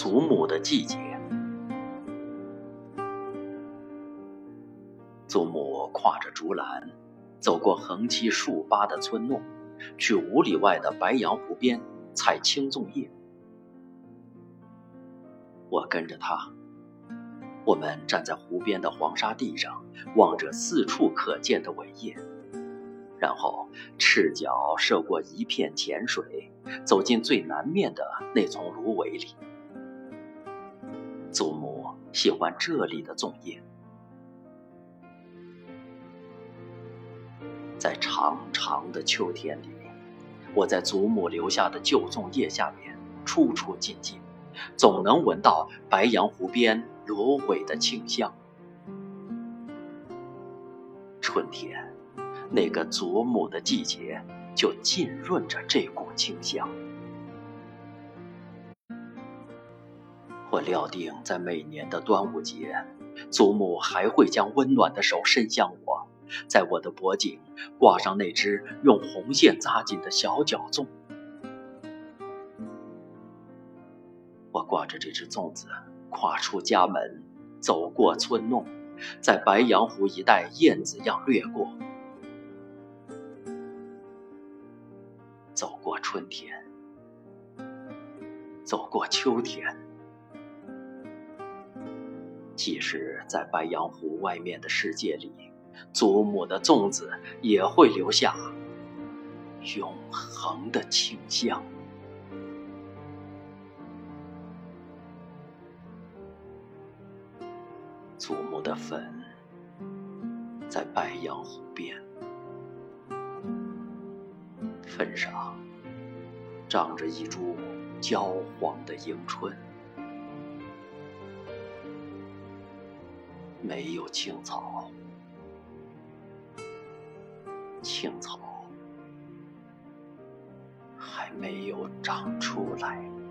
祖母的季节。祖母挎着竹篮，走过横七竖八的村弄，去5里外的白杨湖边采青粽叶。我跟着她，我们站在湖边的黄沙地上，望着四处可见的苇叶，然后赤脚涉过一片浅水，走进最南面的那丛芦苇里。祖母喜欢这里的粽叶，在长长的秋天里，我在祖母留下的旧粽叶下面处处进进，总能闻到白杨湖边芦苇的清香。春天，那个祖母的季节就浸润着这股清香。我料定在每年的端午节，祖母还会将温暖的手伸向我，在我的脖颈挂上那只用红线扎紧的小脚粽。我挂着这只粽子，跨出家门，走过村弄，在白杨湖一带燕子样掠过。走过春天，走过秋天，即使在白杨湖外面的世界里，祖母的粽子也会留下永恒的清香。祖母的坟在白杨湖边，坟上长着一株焦黄的迎春，没有青草，青草还没有长出来。